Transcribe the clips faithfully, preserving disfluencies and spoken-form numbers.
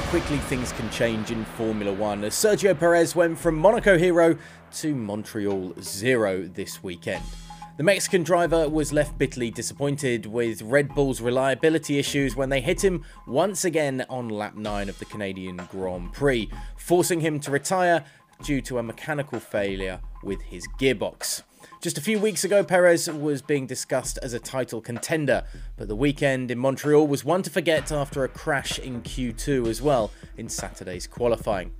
how quickly things can change in Formula One, as Sergio Perez went from Monaco hero to Montreal zero this weekend. The Mexican driver was left bitterly disappointed with Red Bull's reliability issues when they hit him once again on lap nine of the Canadian Grand Prix, forcing him to retire due to a mechanical failure with his gearbox. Just a few weeks ago, Perez was being discussed as a title contender, but the weekend in Montreal was one to forget after a crash in Q two as well in Saturday's qualifying.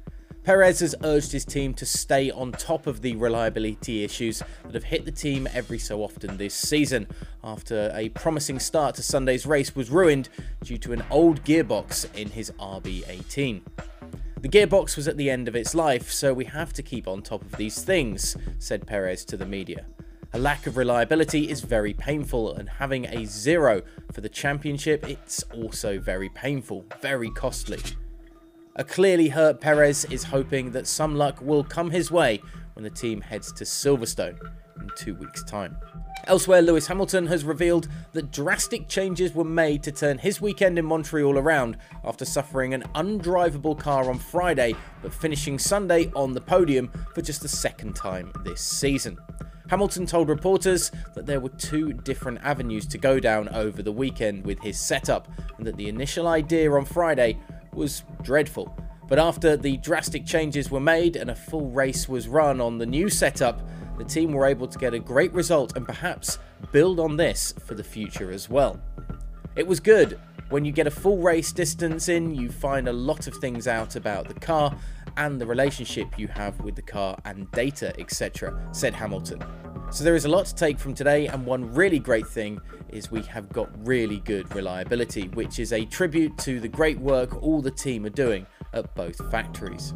Perez has urged his team to stay on top of the reliability issues that have hit the team every so often this season, after a promising start to Sunday's race was ruined due to an old gearbox in his R B eighteen. The gearbox was at the end of its life, so we have to keep on top of these things, said Perez to the media. A lack of reliability is very painful, and having a zero for the championship, it's also very painful, very costly. A clearly hurt Perez is hoping that some luck will come his way when the team heads to Silverstone in two weeks' time. Elsewhere, Lewis Hamilton has revealed that drastic changes were made to turn his weekend in Montreal around after suffering an undrivable car on Friday, but finishing Sunday on the podium for just the second time this season. Hamilton told reporters that there were two different avenues to go down over the weekend with his setup, and that the initial idea on Friday was dreadful. But after the drastic changes were made and a full race was run on the new setup, the team were able to get a great result and perhaps build on this for the future as well. It was good. When you get a full race distance in, you find a lot of things out about the car and the relationship you have with the car and data, et cetera, said Hamilton. So there is a lot to take from today, and one really great thing is we have got really good reliability, which is a tribute to the great work all the team are doing at both factories.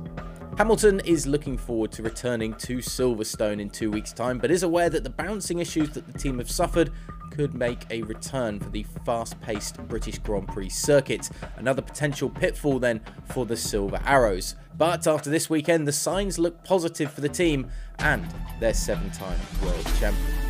Hamilton is looking forward to returning to Silverstone in two weeks' time, but is aware that the balancing issues that the team have suffered could make a return for the fast-paced British Grand Prix circuit, another potential pitfall then for the Silver Arrows. But after this weekend, the signs look positive for the team and their seven-time world champion.